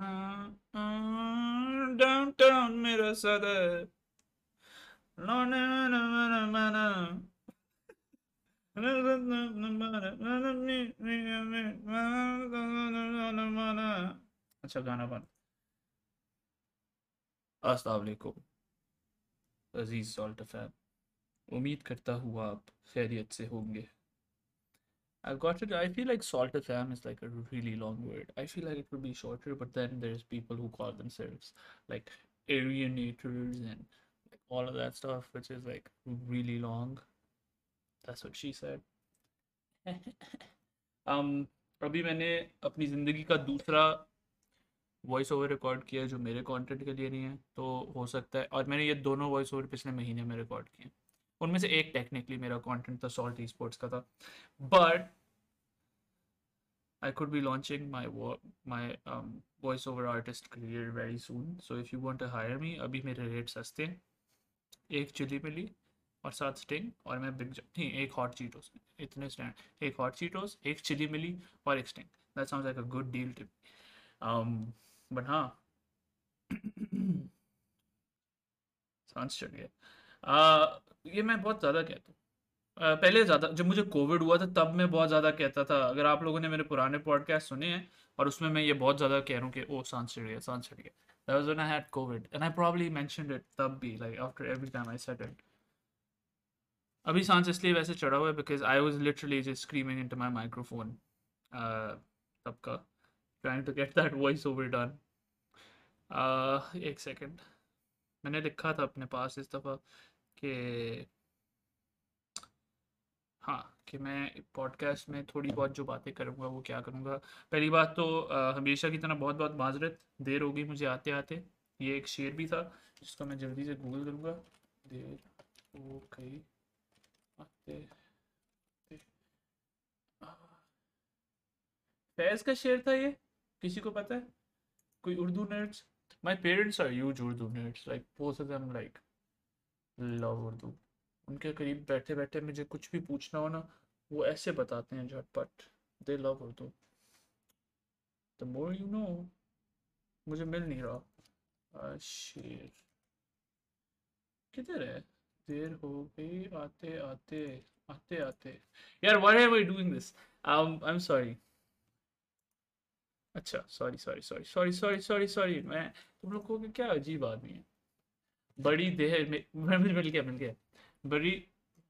downtown मेरा सदर अच्छा गाना बंद। अस्सलाम वालेकुम अजीज सॉल्ट फैम, उम्मीद करता हूँ आप खैरियत से होंगे। I feel like Salt FM is like a really long word. I feel like it could be shorter, but then there's people who call themselves like Aryanators and like all of that stuff, which is like really long. That's what she said. अभी मैंने अपनी ज़िंदगी का दूसरा voice over record किया जो मेरे content के लिए नहीं है, तो हो सकता है, और मैंने ये दोनों वॉइस ओवर पिछले महीने में रिकॉर्ड किए। उनमें से एक टेक्निकली मेरा कंटेंट था, सॉल्ट ई स्पोर्ट्स का था, but I could be launching my voice over artist career very soon, so if you want to hire me, अभी मेरे रेट सस्ते हैं, एक चिली मिली और 7 स्टिंग, और मैं बिक जाऊँ नहीं, एक हॉट चीटोस, इतने स्टैंड, एक हॉट चीटोस, एक चिली मिली और एक sting. That sounds like a good deal to me, but हाँ सांस चढ़ गया। ये मैं बहुत ज़्यादा कहता हूँ, पहले ज़्यादा, जब मुझे कोविड हुआ था तब मैं बहुत ज़्यादा कहता था। अगर आप लोगों ने मेरे पुराने पॉडकास्ट सुने हैं और उसमें मैं ये बहुत ज़्यादा कह रहा हूँ कि ओ सांस चढ़ गया, सांस चढ़ गया। That was when I had COVID and I probably mentioned it तब भी, like after every time I said it। अभी सांस इसलिए वैसे चढ़ा हुआ है because I was literally just screaming into my microphone तब का, trying to get that voice over done। एक सेकेंड, मैंने लिखा था अपने पास इस दफ़ा कि हाँ कि मैं पॉडकास्ट में थोड़ी बहुत जो बातें करूँगा वो क्या करूँगा। पहली बात तो हमेशा की तरह बहुत बहुत माजरत, देर हो गई मुझे आते आते। ये एक शेर भी था जिसको मैं जल्दी से गूगल करूँगा, देर हो गई आते। फैज का शेर था ये, किसी को पता है? कोई Urdu nerds? My parents are huge Urdu nerds, like both of them like love Urdu। उनके करीब बैठे बैठे मुझे कुछ भी पूछना हो ना वो ऐसे बताते हैं झटपट, they love Urdu। The more you know, मुझे मिल नहीं रहा शेर, किधर है? देर हो गई आते आते आते आते। यार why am I doing this? I'm sorry। अच्छा sorry sorry sorry sorry sorry sorry sorry, मैं तुम लोग को क्या अजीब आदमी है। बड़ी देर में मिल गया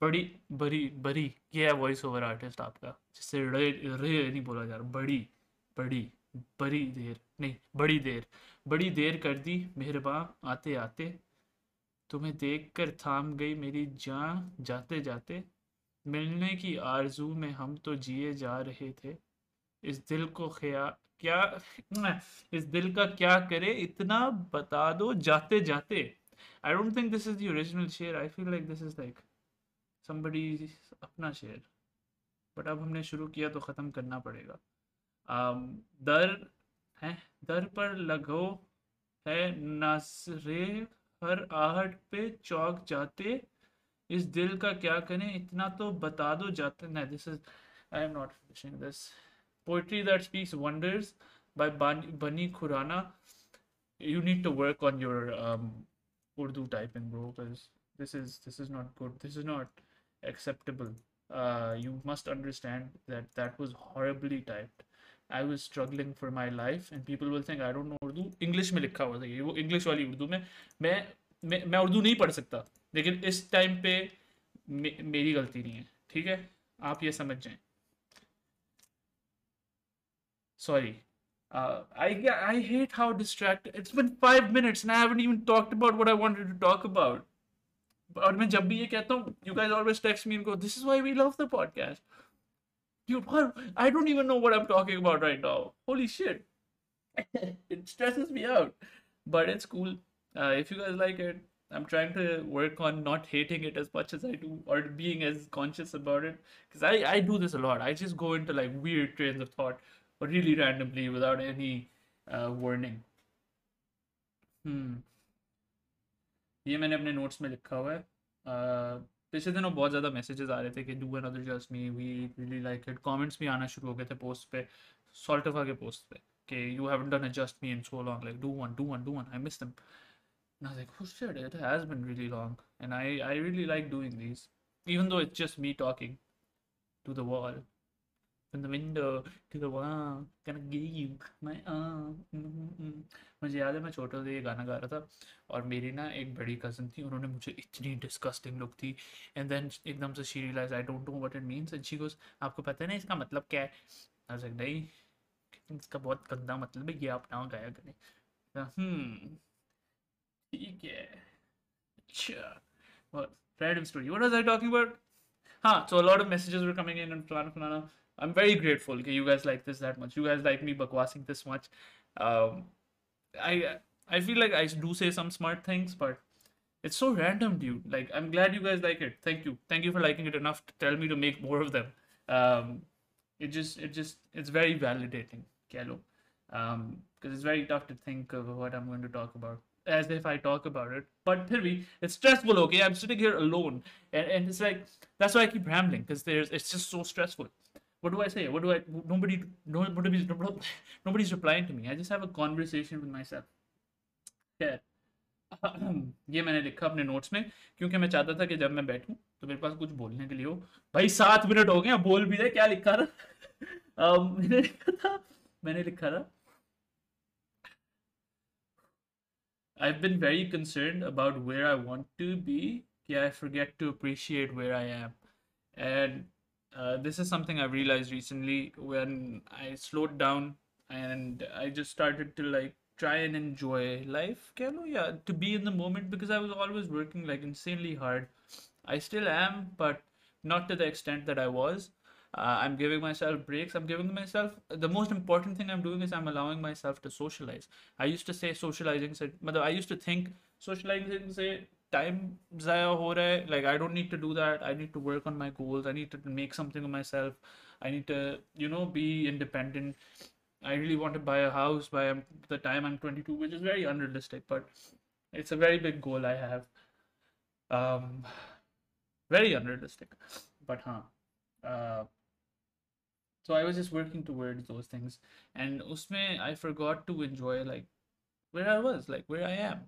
बड़ी, ये है वॉइस ओवर आर्टिस्ट आपका, जिससे रे नहीं बोला जा रहा। बड़ी देर कर दी मेहरबान आते आते, तुम्हें देख कर थाम गई मेरी जान जाते जाते, मिलने की आरजू में हम तो जिए जा रहे थे, इस दिल को इस दिल का क्या करे इतना बता दो जाते जाते। I don't think this is the original शेर, I feel like this is like somebody अपना शेर, बट अब हमने शुरू किया तो ख़त्म करना पड़ेगा। दर पर लगो है नासरे हर आहट पे चौक जाते, इस दिल का क्या करें इतना तो बता दो जाते। नहीं, this is I am not finishing this। Poetry that speaks wonders by Bani Khurana। You need to work on your Urdu typing, bro, because this is not good. This is not acceptable. You must understand that was horribly typed. I was struggling for my life, and people will think I don't know Urdu। English में लिखा हुआ था ये, वो English वाली Urdu में। मैं Urdu नहीं पढ़ सकता, लेकिन इस time पे मेरी गलती नहीं है, ठीक है? आप ये समझ जाएं। Sorry, I hate how distracted. It's been 5 minutes and I haven't even talked about what I wanted to talk about. और मैं जब भी ये कहता हूँ, you guys always text me and go, this is why we love the podcast. Dude, I don't even know what I'm talking about right now. Holy shit, it stresses me out. But it's cool. If you guys like it, I'm trying to work on not hating it as much as I do, or being as conscious about it, because I do this a lot. I just go into like weird trains of thought. Really randomly without any warning। ये मैंने अपने notes में लिखा हुआ है। पिछले दिनों बहुत ज़्यादा मैसेजेस आ रहे थे कि do another just me, we really like it. Comments भी आना शुरू हो गए थे पोस्ट पे, सॉल्टिफा के पोस्ट पे, okay, you haven't done a Just Me in so long, like do one. I miss them. And I was like, oh shit, it has been really long. And I really like doing these, even though it's just me talking to the wall, from the window to the wall, gonna give you my arm. मुझे याद है मैं छोटे से ये गाना गा रहा था और मेरी ना एक बड़ी कज़न थी, उन्होंने मुझे इतनी डिस्कस्टिंग लुक थी. एंड देन एकदम से she realise I don't know what it means and she goes, आपको पता है ना इसका मतलब क्या है? आई वाज लाइक नहीं, इसका बहुत गंदा मतलब है, ये आप ना गाया करें. ठीक है, अच्छा. Random story. What was I talking about? Huh, so a lot of messages were coming in and Plana. I'm very grateful that you guys like this that much. You guys like me bakwassing this much. I feel like I do say some smart things, but it's so random, dude. Like, I'm glad you guys like it. Thank you. Thank you for liking it enough to tell me to make more of them. It's very validating, Kello. Because it's very tough to think of what I'm going to talk about. As if I talk about it, but it's stressful, okay? I'm sitting here alone, and it's like, that's why I keep rambling, because it's just so stressful. What do I say? What do I, nobody's replying to me. I just have a conversation with myself. Yeah. ये मैंने लिखा अपने notes में, क्योंकि मैं चाहता था कि जब मैं बैठूं, तो मेरे पास कुछ बोलने के लिए हो. भाई 7 मिनट हो गए हैं, बोल भी दे. क्या लिखा था? मैंने लिखा था I've been very concerned about where I want to be. Yeah, I forget to appreciate where I am. And this is something I realized recently when I slowed down and I just started to like try and enjoy life. Yeah, to be in the moment, because I was always working like insanely hard. I still am, but not to the extent that I was. I'm giving myself breaks. I'm giving myself, the most important thing I'm doing is I'm allowing myself to socialize. I used to say socializing se, I used to think socializing se time zaya ho raha hai. Like, I don't need to do that. I need to work on my goals. I need to make something of myself. I need to, you know, be independent. I really want to buy a house by the time I'm 22, which is very unrealistic, but it's a very big goal I have. Very unrealistic, but so I was just working towards those things, and usme I forgot to enjoy like where I was, like where I am.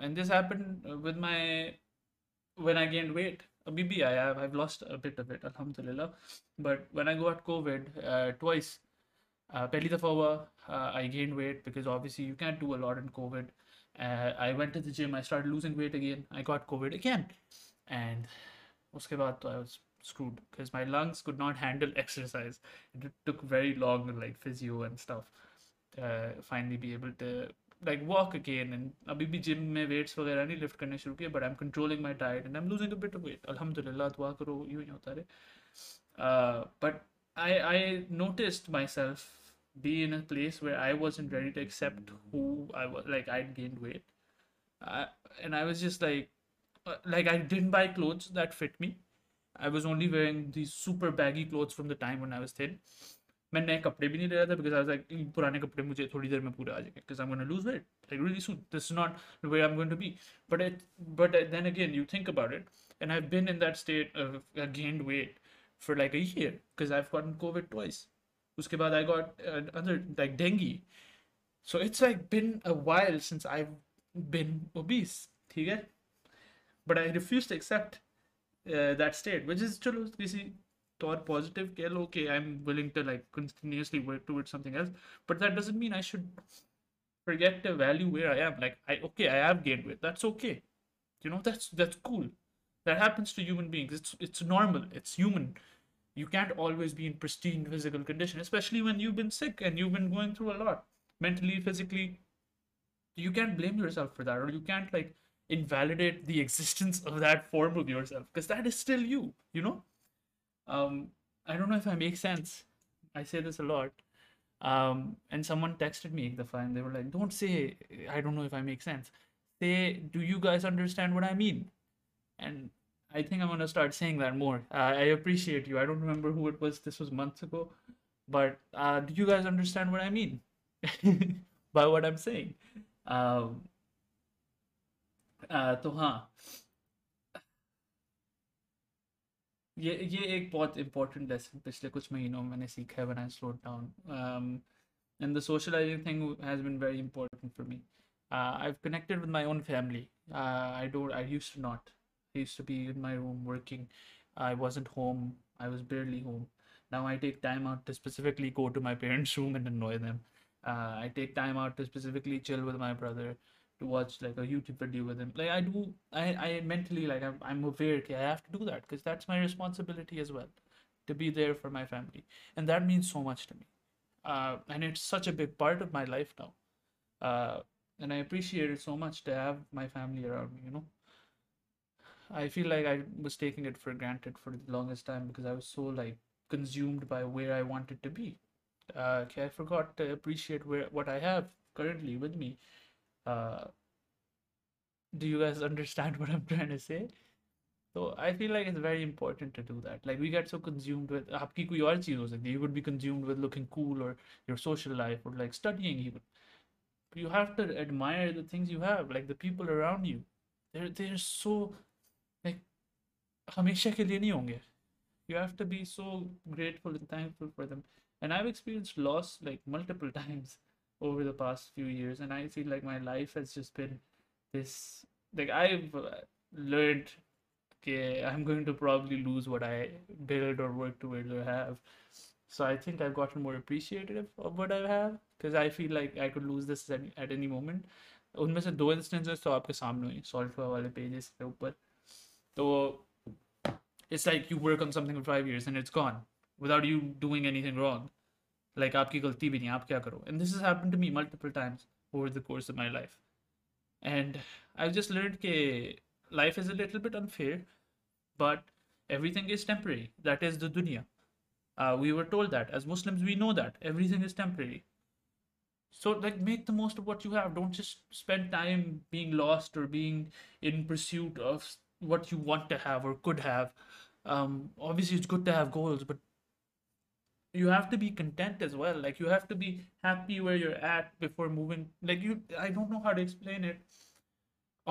And this happened with my, when I gained weight. I've lost a bit of it, alhamdulillah. But when I got COVID twice, pehli dafa I gained weight because obviously you can't do a lot in COVID. I went to the gym. I started losing weight again. I got COVID again, and uske baad I was screwed because my lungs could not handle exercise. It took very long, like physio and stuff, finally be able to like walk again. And abhi bhi gym mein weights वगैरह नहीं lift करने शुरू किए, but I'm controlling my diet and I'm losing a bit of weight. Alhamdulillah, दुआ करो यूं ही होता रहे. But I noticed myself be in a place where I wasn't ready to accept who I was. Like, I'd gained weight, and I was just like I didn't buy clothes that fit me. I was only wearing these super baggy clothes from the time when I was thin. I didn't wear new clothes because I was like, these old clothes will come in a little bit because I'm going to lose weight like really soon. This is not where I'm going to be. But then again, you think about it, and I've been in that state of I gained weight for like a year because I've gotten COVID twice. Uske baad I got another like dengue. So it's like been a while since I've been obese. Okay? But I refuse to accept that state, which is chalo kisi taur positive ke lo, okay, I'm willing to like continuously work towards something else, but that doesn't mean I should forget to value where I am. Like, I have gained weight, that's okay, you know, that's cool, that happens to human beings. It's normal, it's human. You can't always be in pristine physical condition, especially when you've been sick and you've been going through a lot mentally, physically. You can't blame yourself for that, or you can't like invalidate the existence of that form of yourself, because that is still you, you know. I don't know if I make sense. I say this a lot. And someone texted me the fine, they were like, don't say I don't know if I make sense, say do you guys understand what I mean? And I think I'm gonna start saying that more. I appreciate you. I don't remember who it was, this was months ago, but do you guys understand what I mean by what I'm saying? तो हाँ, ये एक बहुत important lesson पिछले कुछ महीनों में मैंने सीखा है when I slowed down. And the socializing thing has been very important for me. I've connected with my own family. I used to not. I used to be in my room working. I wasn't home. I was barely home. Now I take time out to specifically go to my parents' room and annoy them. I take time out to specifically chill with my brother, to watch like a YouTube video with him. Like I do, I mentally, like I'm aware that I have to do that because that's my responsibility as well, to be there for my family. And that means so much to me. And it's such a big part of my life now. And I appreciate it so much to have my family around me, you know. I feel like I was taking it for granted for the longest time because I was so like consumed by where I wanted to be. I forgot to appreciate what I have currently with me. Do you guys understand what I'm trying to say? So I feel like it's very important to do that. Like we get so consumed with aapki koi aur cheez ho sakti. You would be consumed with looking cool or your social life or like studying even. You have to admire the things you have, like the people around you. They're so like hamesha ke liye nahi honge. You have to be so grateful and thankful for them. And I've experienced loss like multiple times over the past few years, and I feel like my life has just been this, like I've learned okay, I'm going to probably lose what I build or work towards or have. So I think I've gotten more appreciative of what I have because I feel like I could lose this at any moment. Unme se do instances to aapke samne hain solve wale pages ke upar. So it's like you work on something for 5 years and it's gone without you doing anything wrong. Like aapki galti bhi nahi, aap kya karo? And this has happened to me multiple times over the course of my life. And I've just learned that life is a little bit unfair, but everything is temporary. That is the dunya. We were told that. As Muslims, we know that. Everything is temporary. So like make the most of what you have. Don't just spend time being lost or being in pursuit of what you want to have or could have. Obviously, it's good to have goals, but you have to be content as well. Like you have to be happy where you're at before moving. Like you, I don't know how to explain it.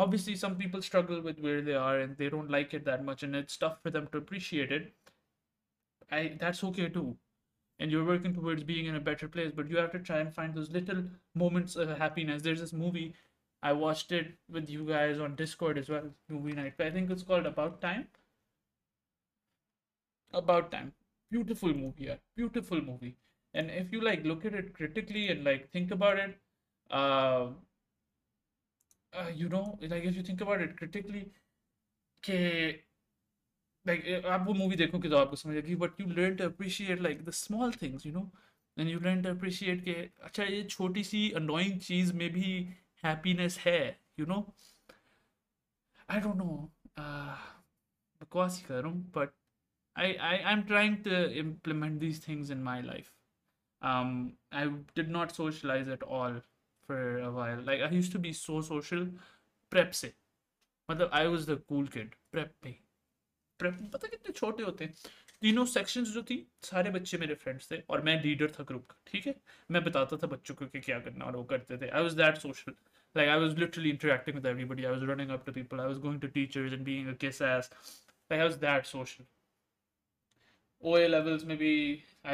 Obviously, some people struggle with where they are and they don't like it that much, and it's tough for them to appreciate it. That's okay too. And you're working towards being in a better place, but you have to try and find those little moments of happiness. There's this movie, I watched it with you guys on Discord as well, movie night. But I think it's called About Time. About Time. Beautiful movie, yeah. Beautiful movie. And if you like look at it critically and like think about it, you know, like if you think about it critically, okay, like aapko movie dekhoge to aapko samajh aayegi, but you learn to appreciate like the small things, you know, and you learn to appreciate ke acha ye choti si annoying cheez mein bhi happiness hai, you know. I don't know, but I'm trying to implement these things in my life. I did not socialize at all for a while. Like I used to be so social. Prep se, matlab I was the cool kid. Prep pe, prep pata kitne chote hote hain. Teenon sections jo thi, sare bacche mere friends the aur main leader tha group ka. Theek hai, main batata tha bachcho ko ki kya karna aur wo karte the. I was that social. Like I was literally interacting with everybody. I was running up to people. I was going to teachers and being a kiss ass. Like I was that social. OA levels, maybe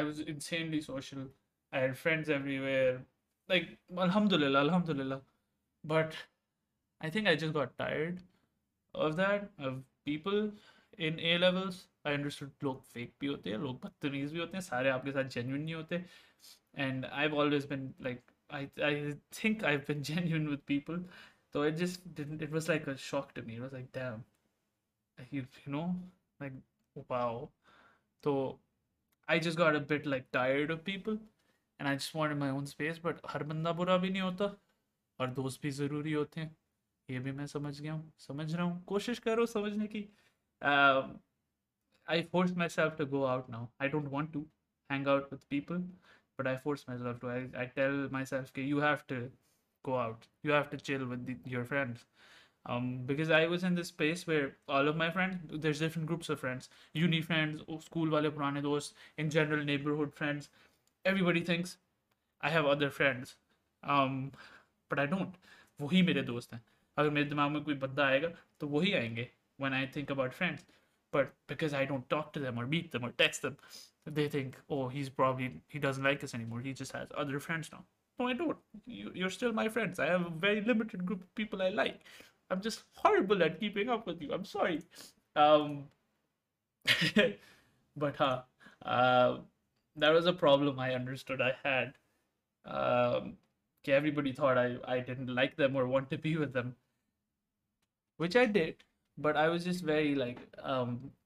I was insanely social. I had friends everywhere. Like, alhamdulillah, alhamdulillah. But I think I just got tired of that, of people in A levels. I understood log fake bhi hote hain, log badtameez bhi hote hain, sare aapke saath genuine nahi hote. And I've always been like, I think I've been genuine with people. So it just didn't, it was like a shock to me. It was like, damn, you know, like, wow. So I just got a bit like tired of people and I just wanted my own space, but har banda bura bhi nahi hota aur dost bhi zaruri hote hain. Ye bhi main samajh gaya hu, samajh raha hu, koshish karo samajhne ki. I forced myself to go out now. I don't want to hang out with people, but I force myself to. I tell myself that you have to go out. You have to chill with your friends. Because I was in this space where all of my friends, there's different groups of friends, uni friends, school wale purane dost, in general neighborhood friends. Everybody thinks I have other friends, but I don't. Wohi mere dost hain. Agar mere dimag mein koi banda aayega to wohi aayenge when I think about friends, but because I don't talk to them or meet them or text them, they think, oh, he doesn't like us anymore, he just has other friends now. No, I don't. You're still my friends. I have a very limited group of people I like. I'm just horrible at keeping up with you. I'm sorry. But that was a problem I understood I had. Everybody thought I didn't like them or want to be with them, which I did, but I was just very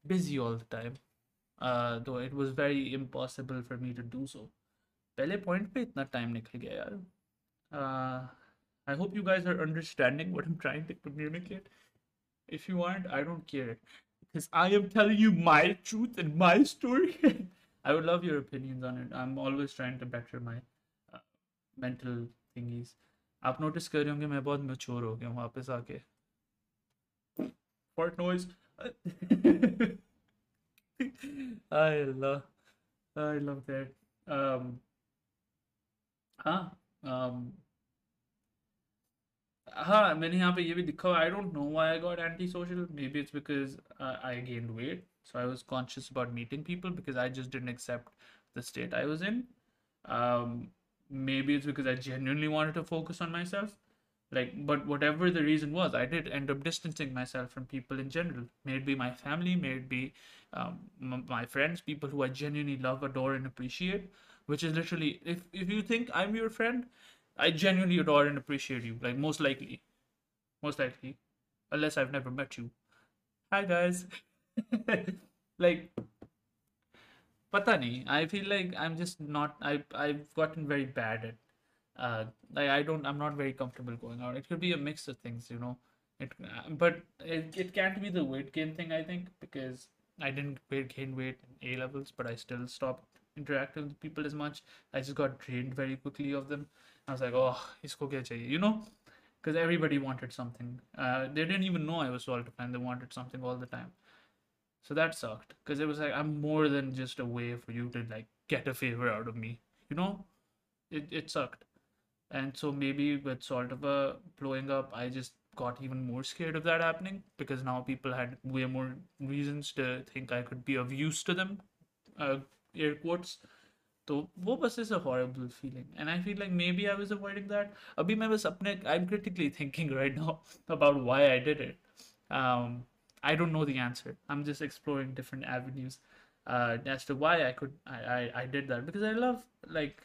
busy all the time, though it was very impossible for me to do so. Pehle point pe itna time nikal gaya yaar. I hope you guys are understanding what I'm trying to communicate. If you aren't, I don't care, because I am telling you my truth and my story. I would love your opinions on it. I'm always trying to better my mental thingies. Aap notice kar rahe honge main bahut mature ho gaya hu wapas aake. Fart noise. I love that. मैंने यहाँ पे ये भी दिखा हुआ. I don't know why I got antisocial. Maybe it's because I gained weight, so I was conscious about meeting people because I just didn't accept the state I was in. Maybe it's because I genuinely wanted to focus on myself. But whatever the reason was, I did end up distancing myself from people in general. May it be my family, may it be my friends, people who I genuinely love, adore, and appreciate. Which is literally, if you think I'm your friend, I genuinely adore and appreciate you. Most likely, unless I've never met you. Hi guys. Pata nahi, I feel like I'm just not. I've gotten very bad at. I'm not very comfortable going out. It could be a mix of things, you know. But it can't be the weight gain thing, I think, because I didn't gain weight in A levels, but I still stopped interacting with people as much. I just got drained very quickly of them. I was like, oh, isko kya chahiye, you know, because everybody wanted something. They didn't even know I was solitary. They wanted something all the time. So that sucked, because it was like, I'm more than just a way for you to get a favor out of me, you know. It sucked. And so maybe with Soltava blowing up, I just got even more scared of that happening, because now people had way more reasons to think I could be of use to them, air quotes. So wo bas is a horrible feeling, and I feel like maybe I was avoiding that. Abhi main bas apne, I'm critically thinking right now about why I did it. I don't know the answer. I'm just exploring different avenues as to why I did that, because I love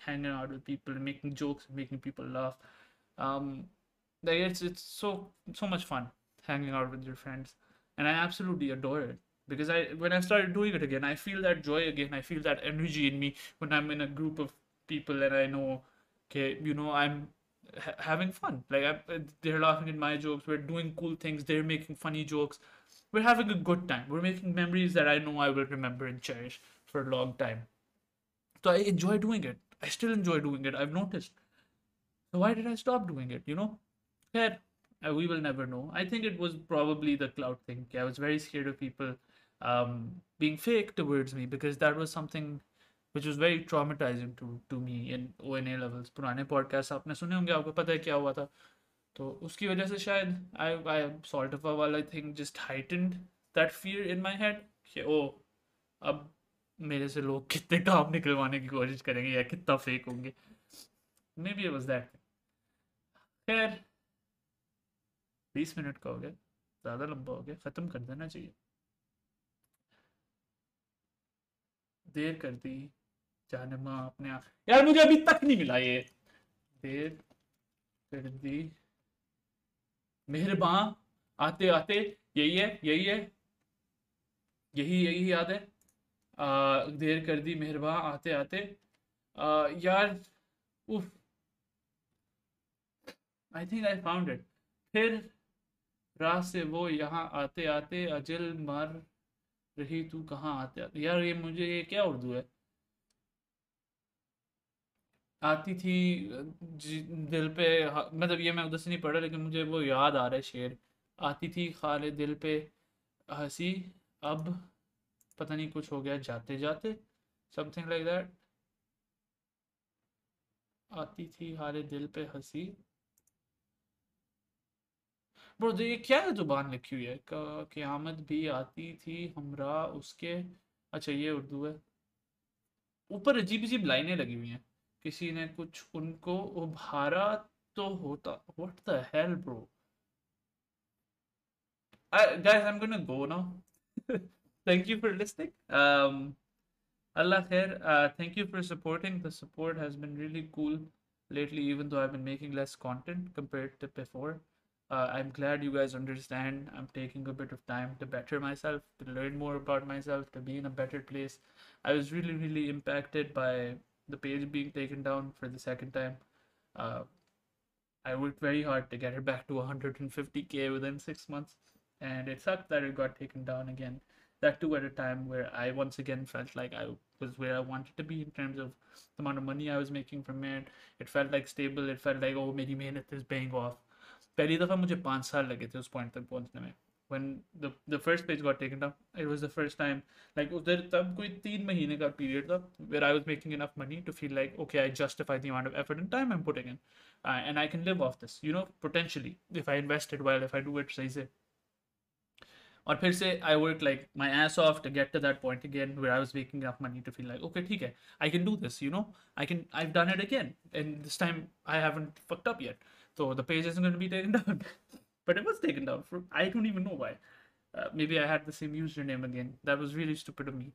hanging out with people and making jokes and making people laugh. It's so much fun hanging out with your friends, and I absolutely adore it, because when I started doing it again, I feel that joy again. I feel that energy in me when I'm in a group of people and I know, okay, you know, I'm having fun. They're laughing at my jokes. We're doing cool things. They're making funny jokes. We're having a good time. We're making memories that I know I will remember and cherish for a long time. So I enjoy doing it. I still enjoy doing it. I've noticed. So why did I stop doing it? You know, we will never know. I think it was probably the clout thing. I was very scared of people being fake towards me, because that was something which was very traumatizing to me in O&A levels. Purane podcast aapne sune honge, aapko pata hai kya hua tha. To uski wajah se shayad I Soltava wala thing just heightened that fear in my head. Oh, ab mere se log kitne kaam nikalwane ki koshish karenge ya kitna fake honge. Maybe it was that. Khair, 20 minute ka ho gaya, zyada lamba ho gaya, khatam kar dena chahiye. देर कर दी जानमा अपने आप यार, मुझे अभी तक नहीं मिला ये. देर कर दी मेहरबां आते आते. यही याद है. देर कर दी मेहरबां आते आते. यार उफ, I think I found it. फिर राह से वो यहाँ आते आते अजल मर रही तू कहाँ आते आते. यार ये मुझे ये क्या उर्दू है. आती थी दिल पे, मतलब ये मैं उधर से नहीं पढ़ा, लेकिन मुझे वो याद आ रहा है शेर. आती थी खाले दिल पे हंसी, अब पता नहीं कुछ हो गया जाते जाते, समथिंग लाइक दैट. आती थी खाले दिल पे हंसी. ब्रो ये क्या है जुबान लिखी हुई है. क़यामत भी आती थी हमरा उसके. अच्छा ये उर्दू है. ऊपर अजीब अजीब लाइनें लगी हुई हैं, किसी ने कुछ उनको उभारा तो होता। What the hell bro, guys I am gonna go now. Thank you for listening, Allah khair. Thank you for supporting. The support has been really cool lately, even though I've been making less content compared to before. I'm glad you guys understand. I'm taking a bit of time to better myself, to learn more about myself, to be in a better place. I was really, really impacted by the page being taken down for the second time. I worked very hard to get it back to 150K within 6 months, and it sucked that it got taken down again. That too at a time where I once again felt like I was where I wanted to be in terms of the amount of money I was making from it. It felt like stable. It felt like, oh, मेरी मेहनत is paying off. पहली दफा मुझे 5 साल लगे थे उस point तक पहुंचने में. When the first page got taken down, it was the first time, like उधर तब कोई 3 महीने का period था where I was making enough money to feel like, okay, I justify the amount of effort and time I'm putting in, and I can live off this, you know, potentially if I invest it well, if I do it सही से. और फिर से I work like my ass off to get to that point again where I was making up money to feel like okay ठीक है, I can do this, you know, I can, I have done it again and this time I haven't fucked up yet. So the page is going to be taken down, but it was taken down from, I don't even know why. May be I had the same user name again. That was really stupid of me.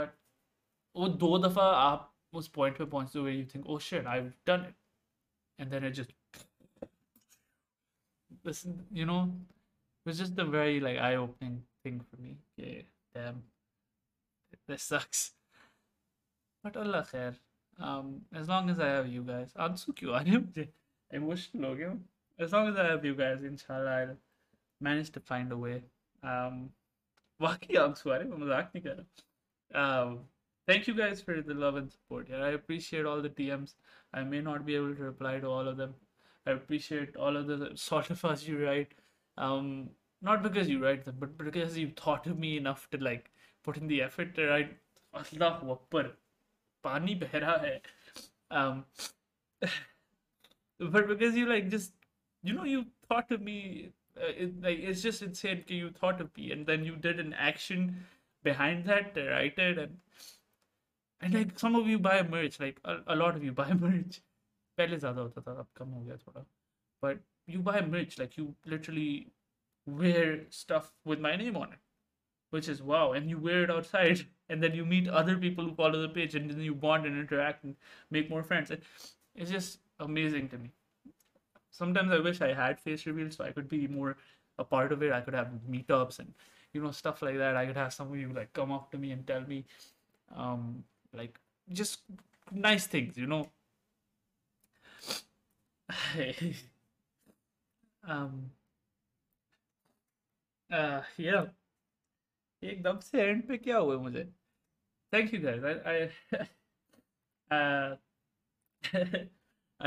But वो 2 दफा आप उस point पे पहुंचते हुए you think, oh shit, I have done it, and then it just, you know, it was just a very like eye-opening thing for me. Yeah, damn, this sucks. But Allah khair. As long as I have you guys, I'm so cute. I'm emotional. Okay? As long as I have you guys, inshallah, I'll manage to find a way. Waqi, I'm sorry, I'm not kidding. Thank you guys for the love and support. Yeah, I appreciate all the DMs. I may not be able to reply to all of them. I appreciate all of the sort of us you write. Not because you write them, but because you thought of me enough to like put in the effort to write. Allahu Akbar, pani beh raha hai. But because you like just, you know, you thought of me. It's just insane. You thought of me, and then you did an action behind that to write it, and like some of you buy merch. Like a lot of you buy merch. Pehle zyada hota tha, ab kam ho gaya thoda. But you buy merch, like you literally wear stuff with my name on it, which is wow. And you wear it outside, and then you meet other people who follow the page, and then you bond and interact and make more friends. It's just amazing to me. Sometimes I wish I had face reveals so I could be more a part of it. I could have meetups and, you know, stuff like that. I could have some of you like come up to me and tell me like just nice things, you know. Yeah, एकदम से and पे क्या हुआ मुझे. Thank you guys,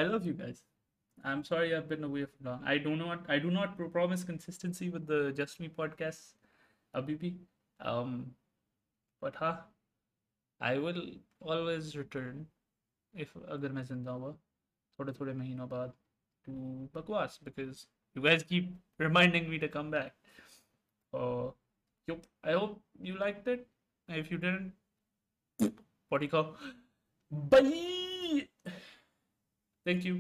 I love you guys. I'm sorry I've been away for long. I do not promise consistency with the Just Me podcast अभी भी, but हाँ, I will always return if अगर मैं जिंदा हुआ थोड़े थोड़े महीनों बाद to बकवास, because you guys keep reminding me to come back. Yep. I hope you liked it. If you didn't, what do you call? Bye. Thank you.